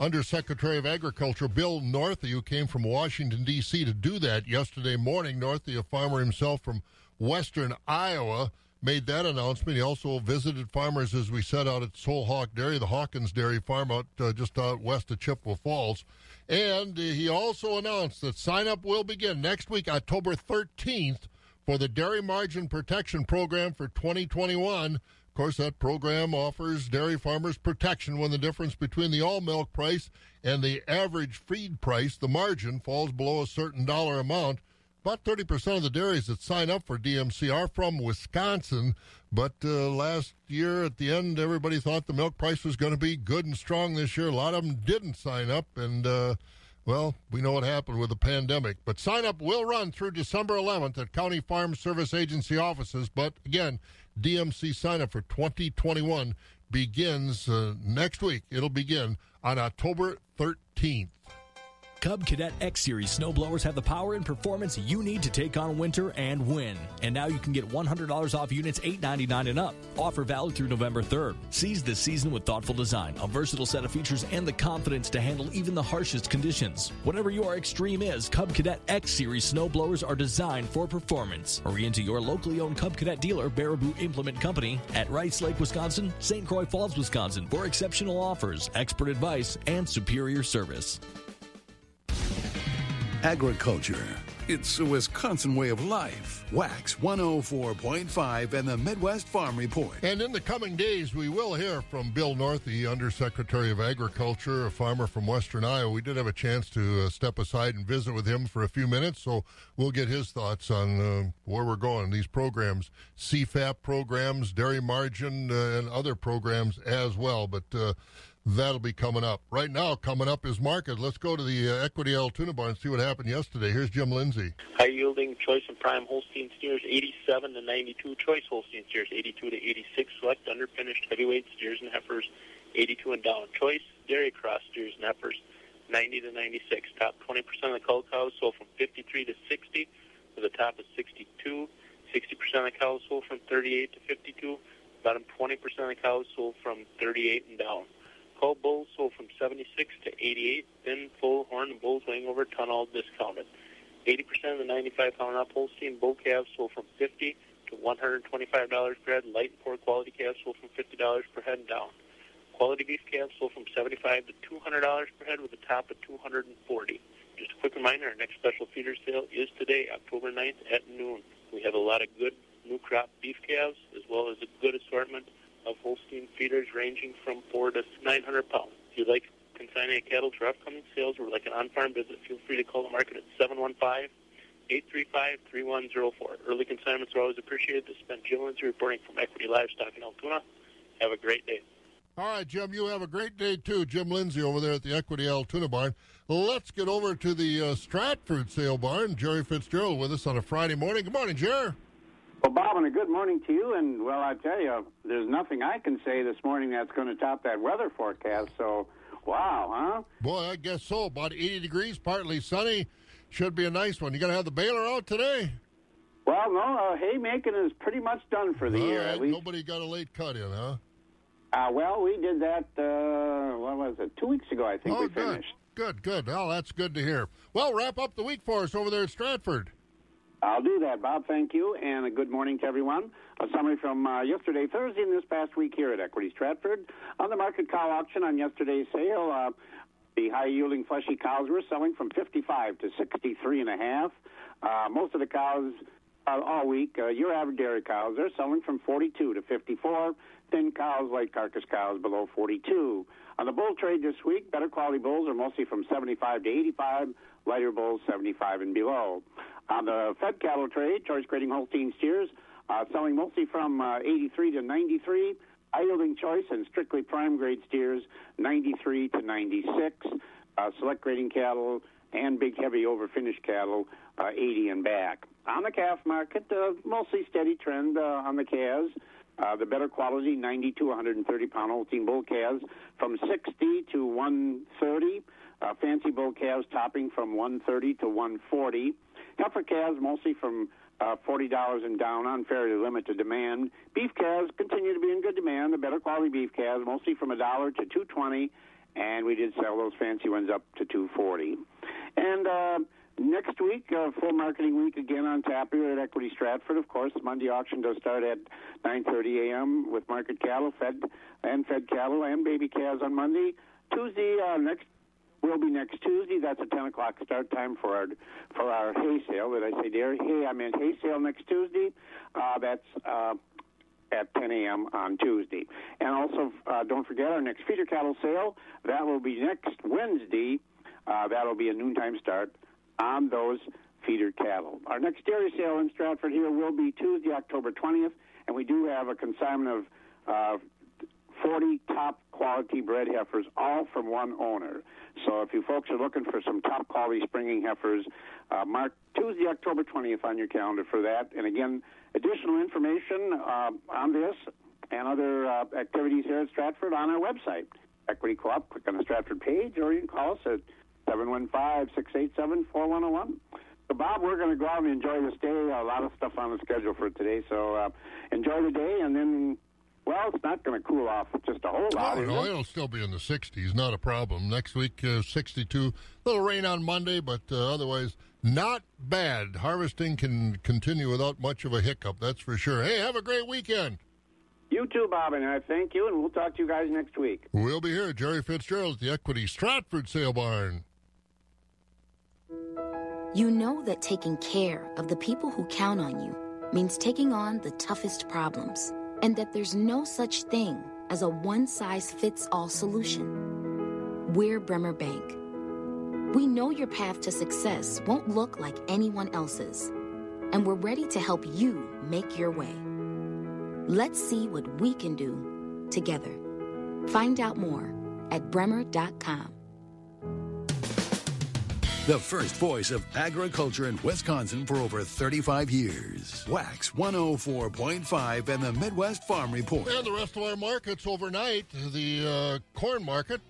Undersecretary of Agriculture Bill Northey, who came from Washington, D C to do that yesterday morning. Northey, a farmer himself from western Iowa, made that announcement. He also visited farmers, as we said, out at Sol-Hawk Dairy, the Hawkins Dairy Farm out uh, just out west of Chippewa Falls. And he also announced that sign-up will begin next week, October thirteenth, for the Dairy Margin Protection Program for twenty twenty-one. Of course, that program offers dairy farmers protection when the difference between the all-milk price and the average feed price, the margin, falls below a certain dollar amount. About thirty percent of the dairies that sign up for D M C are from Wisconsin, but uh, last year at the end, everybody thought the milk price was going to be good and strong this year. A lot of them didn't sign up, and, uh, well, we know what happened with the pandemic. But sign-up will run through December eleventh at County Farm Service Agency offices. But, again, D M C sign-up for twenty twenty-one begins uh, next week. It'll begin on October thirteenth. Cub Cadet X-Series snowblowers have the power and performance you need to take on winter and win. And now you can get one hundred dollars off units eight ninety-nine and up. Offer valid through November third. Seize this season with thoughtful design, a versatile set of features, and the confidence to handle even the harshest conditions. Whatever your extreme is, Cub Cadet X-Series snowblowers are designed for performance. Hurry into your locally owned Cub Cadet dealer, Baraboo Implement Company, at Rice Lake, Wisconsin, Saint Croix Falls, Wisconsin, for exceptional offers, expert advice, and superior service. Agriculture. It's a Wisconsin way of life. Wax one oh four point five and the Midwest Farm Report. And in the coming days, we will hear from Bill Northey, Undersecretary of Agriculture, a farmer from western Iowa. We did have a chance to uh, step aside and visit with him for a few minutes, so we'll get his thoughts on uh, where we're going, these programs, C FAP programs, dairy margin, uh, and other programs as well. But uh, that'll be coming up. Right now, coming up is market. Let's go to the uh, Equity Altoona Barn and see what happened yesterday. Here's Jim Lindsay. High yielding choice and prime Holstein steers, eighty-seven to ninety-two. Choice Holstein steers, eighty-two to eighty-six. Select underfinished heavyweight steers and heifers, eighty-two and down. Choice dairy cross steers and heifers, ninety to ninety-six. Top twenty percent of the cull cows sold from fifty-three to sixty, with a top of sixty-two. sixty percent of the cows sold from thirty-eight to fifty-two. Bottom twenty percent of the cows sold from thirty-eight and down. Cull bulls sold from seventy-six to eighty-eight, thin, full, horn, and bulls weighing over a ton all discounted. eighty percent of the ninety-five pound up Holstein bull calves sold from fifty to one hundred twenty-five dollars per head. Light and poor quality calves sold from fifty dollars per head and down. Quality beef calves sold from seventy-five to two hundred dollars per head with a top of two hundred forty dollars. Just a quick reminder, our next special feeder sale is today, October ninth at noon. We have a lot of good new crop beef calves as well as a good assortment of Holstein feeders ranging from four to nine hundred pounds. If you'd like to consign any cattle for upcoming sales or like an on-farm visit, feel free to call the market at seven one five, eight three five, three one zero four. Early consignments are always appreciated. This has been Jim Lindsay reporting from Equity Livestock in Altoona. Have a great day. All right, Jim, you have a great day, too. Jim Lindsay over there at the Equity Altoona Barn. Let's get over to the uh, Stratford Sale Barn. Jerry Fitzgerald with us on a Friday morning. Good morning, Jerry. Well, Bob, and a good morning to you. And, well, I tell you, there's nothing I can say this morning that's going to top that weather forecast. So, wow, huh? Boy, I guess so. About eighty degrees, partly sunny. Should be a nice one. You going to have the baler out today? Well, no. Uh, haymaking is pretty much done for the All year. Right. At least. Nobody got a late cut in, huh? Uh, well, we did that, uh, what was it, two weeks ago, I think oh, we good. finished. Good, good. Well, that's good to hear. Well, wrap up the week for us over there at Stratford. I'll do that, Bob. Thank you, and a good morning to everyone. A summary from uh, yesterday, Thursday, and this past week here at Equity Stratford. On the market cow auction on yesterday's sale, uh, the high-yielding fleshy cows were selling from fifty-five to sixty-three and a half. Uh, most of the cows... Uh, all week, uh, your average dairy cows, they're selling from forty-two to fifty-four. Thin cows, like carcass cows, below forty-two. On the bull trade this week, better quality bulls are mostly from seventy-five to eighty-five, lighter bulls seventy-five and below. On the fed cattle trade, choice grading Holstein steers, uh, selling mostly from uh, eighty-three to ninety-three. High-yielding choice and strictly prime grade steers, ninety-three to ninety-six. Uh, select grading cattle and big, heavy, over-finished cattle, uh, eighty and back. On the calf market, uh, mostly steady trend uh, on the calves. Uh, the better quality, ninety to one thirty pound Holstein bull calves, from sixty to one thirty. Uh, fancy bull calves topping from one thirty to one forty. Heifer calves mostly from uh, forty dollars and down, unfairly limited demand. Beef calves continue to be in good demand. The better quality beef calves mostly from one dollar to two twenty, and we did sell those fancy ones up to two forty. And uh, next week, uh, full marketing week again on tap here at Equity Stratford. Of course, Monday auction does start at nine thirty a m with market cattle, fed and fed cattle, and baby calves on Monday. Tuesday uh, next will be next Tuesday. That's a ten o'clock start time for our for our hay sale. Did I say dairy? Hay, I meant hay sale next Tuesday. Uh, that's uh, at ten a m on Tuesday. And also, uh, don't forget our next feeder cattle sale. That will be next Wednesday. Uh, that'll be a noontime start on those feeder cattle. Our next dairy sale in Stratford here will be Tuesday, October twentieth, and we do have a consignment of uh, forty top-quality bred heifers, all from one owner. So if you folks are looking for some top-quality springing heifers, uh, mark Tuesday, October twentieth on your calendar for that. And, again, additional information uh, on this and other uh, activities here at Stratford on our website, Equity Co-op. Click on the Stratford page, or you can call us at seven one five, six eight seven, four one zero one. So, Bob, we're going to go out and enjoy this day. A lot of stuff on the schedule for today, so uh, enjoy the day, and then, well, it's not going to cool off just a whole lot. Oh, no, it? It'll still be in the sixties, not a problem. Next week, uh, sixty-two. A little rain on Monday, but uh, otherwise, not bad. Harvesting can continue without much of a hiccup, that's for sure. Hey, have a great weekend. You too, Bob, and I thank you, and we'll talk to you guys next week. We'll be here. Jerry Fitzgerald at the Equity Stratford Sale Barn. You know that taking care of the people who count on you means taking on the toughest problems, and that there's no such thing as a one-size-fits-all solution. We're Bremer Bank. We know your path to success won't look like anyone else's, and we're ready to help you make your way. Let's see what we can do together. Find out more at bremer dot com. The first voice of agriculture in Wisconsin for over thirty-five years. Wax one oh four point five and the Midwest Farm Report. And the rest of our markets overnight. The uh, corn market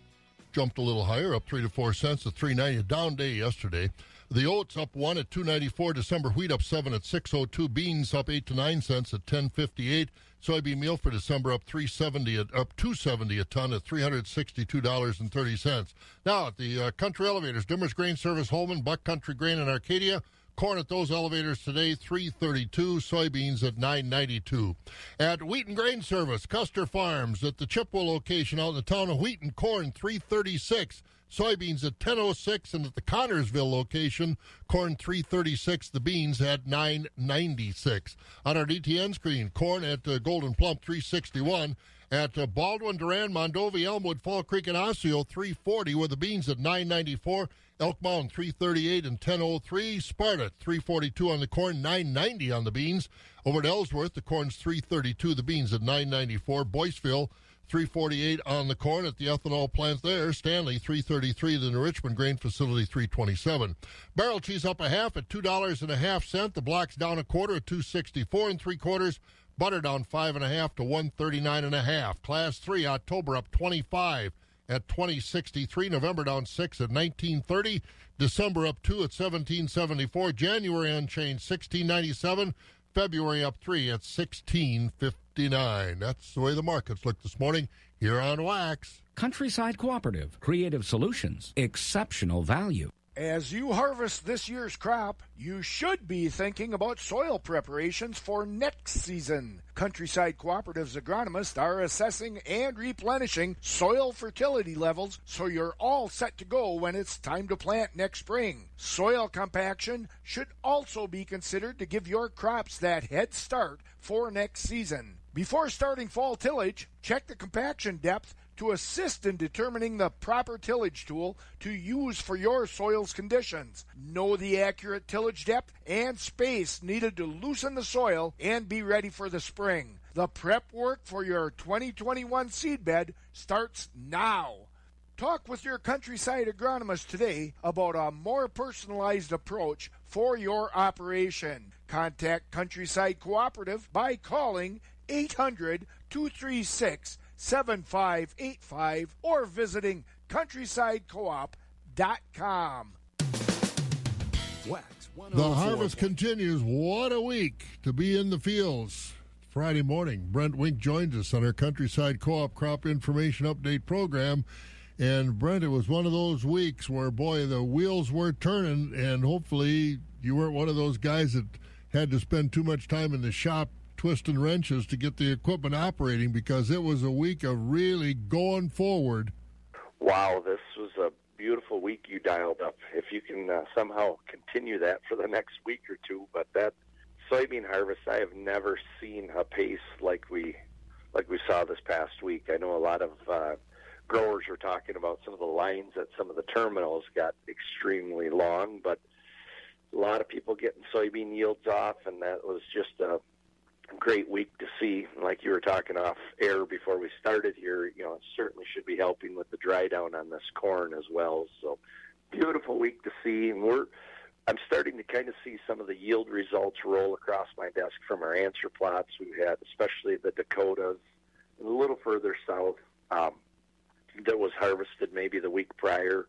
jumped a little higher, up three to four cents at three ninety, a down day yesterday. The oats up one at two ninety-four. December wheat up seven at six oh two. Beans up eight to nine cents at ten fifty-eight. Soybean meal for December up three seventy at up two seventy a ton at three hundred sixty-two dollars and thirty cents. Now at the uh, country elevators, Dummer's Grain Service, Holman, Buck Country Grain, and Arcadia. Corn at those elevators today three thirty-two. Soybeans at nine ninety-two. At Wheat and Grain Service, Custer Farms at the Chippewa location out in the town of Wheaton, corn three thirty-six. Soybeans at ten oh six, and at the Connorsville location, corn three thirty-six, the beans at nine ninety-six. On our D T N screen, corn at uh, Golden Plum three sixty-one, at uh, Baldwin, Duran, Mondovi, Elmwood, Fall Creek, and Osseo three forty, with the beans at nine ninety-four, Elk Mound three thirty-eight and ten oh three, Sparta three forty-two on the corn, nine ninety on the beans. Over at Ellsworth, the corn's three thirty-two, the beans at nine ninety-four, Boyceville three forty-eight on the corn at the ethanol plant there. Stanley, three thirty-three, the New Richmond grain facility, three twenty-seven. Barrel cheese up a half at two dollars and a half cents. The block's down a quarter at two sixty-four and three quarters. Butter down five and a half to one thirty-nine and a half. Class three, October up twenty-five at twenty sixty-three. November down six at nineteen thirty. December up two at seventeen seventy-four. January unchanged, sixteen ninety-seven. February up three at sixteen fifty-nine. That's the way the markets look this morning here on Wax. Countryside Cooperative, creative solutions, exceptional value. As you harvest this year's crop, you should be thinking about soil preparations for next season. Countryside Cooperative's agronomists are assessing and replenishing soil fertility levels so you're all set to go when it's time to plant next spring. Soil compaction should also be considered to give your crops that head start for next season. Before starting fall tillage, check the compaction depth to assist in determining the proper tillage tool to use for your soil's conditions. Know the accurate tillage depth and space needed to loosen the soil and be ready for the spring. The prep work for your twenty twenty-one seedbed starts now. Talk with your Countryside agronomist today about a more personalized approach for your operation. Contact Countryside Cooperative by calling eight hundred, two three six, seven five eight five or visiting countryside co op dot com. The harvest continues. What a week to be in the fields. Friday morning, Brent Wink joins us on our Countryside Co-op Crop Information Update program. And, Brent, it was one of those weeks where, boy, the wheels were turning, and hopefully you weren't one of those guys that had to spend too much time in the shop twisting wrenches to get the equipment operating, because it was a week of really going forward. Wow, this was a beautiful week you dialed up. If you can uh, somehow continue that for the next week or two, but that soybean harvest, I have never seen a pace like we like we saw this past week. I know a lot of uh, growers were talking about some of the lines at some of the terminals got extremely long, but a lot of people getting soybean yields off, and that was just a great week to see. Like you were talking off air before we started here, you know, it certainly should be helping with the dry down on this corn as well. So beautiful week to see, and we're I'm starting to kind of see some of the yield results roll across my desk from our answer plots we've had, especially the Dakotas and a little further south um, that was harvested maybe the week prior.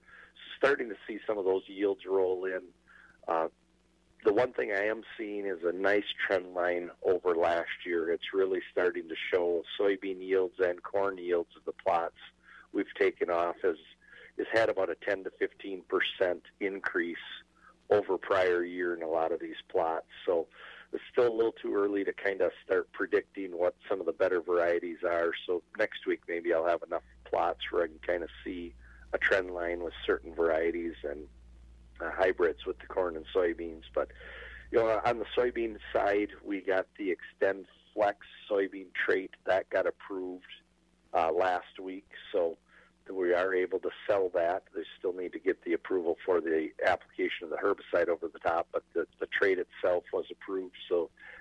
Starting to see some of those yields roll in. Uh, The one thing I am seeing is a nice trend line over last year. It's really starting to show soybean yields and corn yields of the plots we've taken off has, has had about a ten to fifteen percent increase over prior year in a lot of these plots. So it's still a little too early to kind of start predicting what some of the better varieties are. So next week maybe I'll have enough plots where I can kind of see a trend line with certain varieties and Uh, hybrids with the corn and soybeans. But you know, on the soybean side, we got the Extend Flex soybean trait that got approved uh, last week, so we are able to sell that. They still need to get the approval for the application of the herbicide over the top, but the, the trait itself was approved, so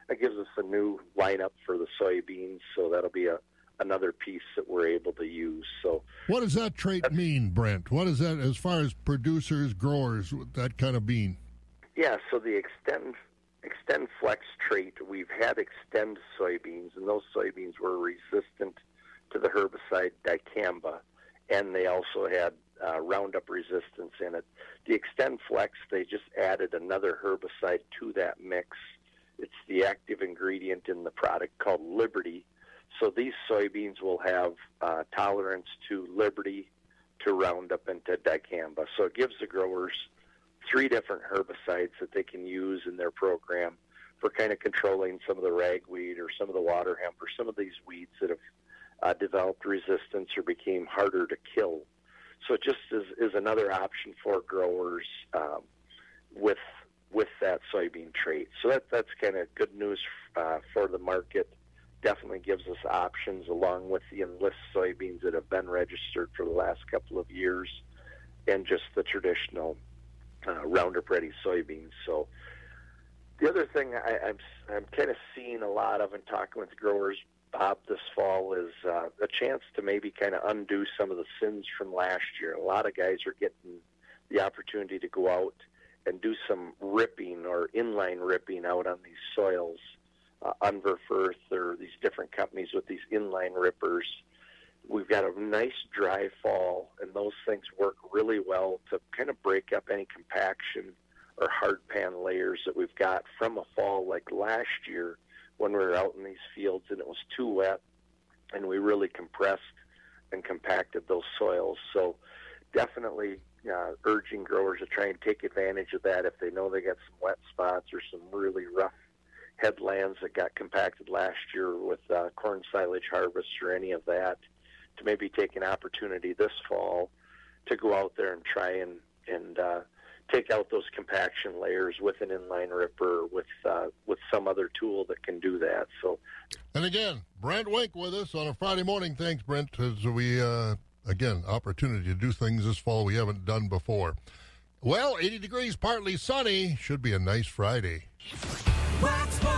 that gives us a new lineup for the soybeans. So that'll be a another piece that we're able to use. So what does that trait mean, Brent? What is that as far as producers, growers, that kind of bean? Yeah, so the Extend Extend Flex trait, we've had Extend soybeans, and those soybeans were resistant to the herbicide dicamba, and they also had uh, Roundup resistance in it. The Extend Flex, they just added another herbicide to that mix. It's the active ingredient in the product called Liberty. So these soybeans will have uh, tolerance to Liberty, to Roundup, and to dicamba. So it gives the growers three different herbicides that they can use in their program for kind of controlling some of the ragweed or some of the water hemp or some of these weeds that have uh, developed resistance or became harder to kill. So it just is, is another option for growers um, with with that soybean trait. So that that's kind of good news uh, for the market. Definitely gives us options along with the Enlist soybeans that have been registered for the last couple of years and just the traditional uh, Roundup Ready soybeans. So the other thing I, I'm, I'm kind of seeing a lot of and talking with growers Bob this fall is uh, a chance to maybe kind of undo some of the sins from last year. A lot of guys are getting the opportunity to go out and do some ripping or inline ripping out on these soils. Uh, Unverfirth or these different companies with these inline rippers. We've got a nice dry fall, and those things work really well to kind of break up any compaction or hard pan layers that we've got from a fall like last year when we were out in these fields and it was too wet and we really compressed and compacted those soils. So definitely uh, urging growers to try and take advantage of that if they know they got some wet spots or some really rough headlands that got compacted last year with uh, corn silage harvests or any of that, to maybe take an opportunity this fall to go out there and try and, and uh, take out those compaction layers with an inline ripper, with uh, with some other tool that can do that. So, and again, Brent Wink with us on a Friday morning. Thanks, Brent, as we, uh, again, opportunity to do things this fall we haven't done before. Well, eighty degrees, partly sunny. Should be a nice Friday. Wax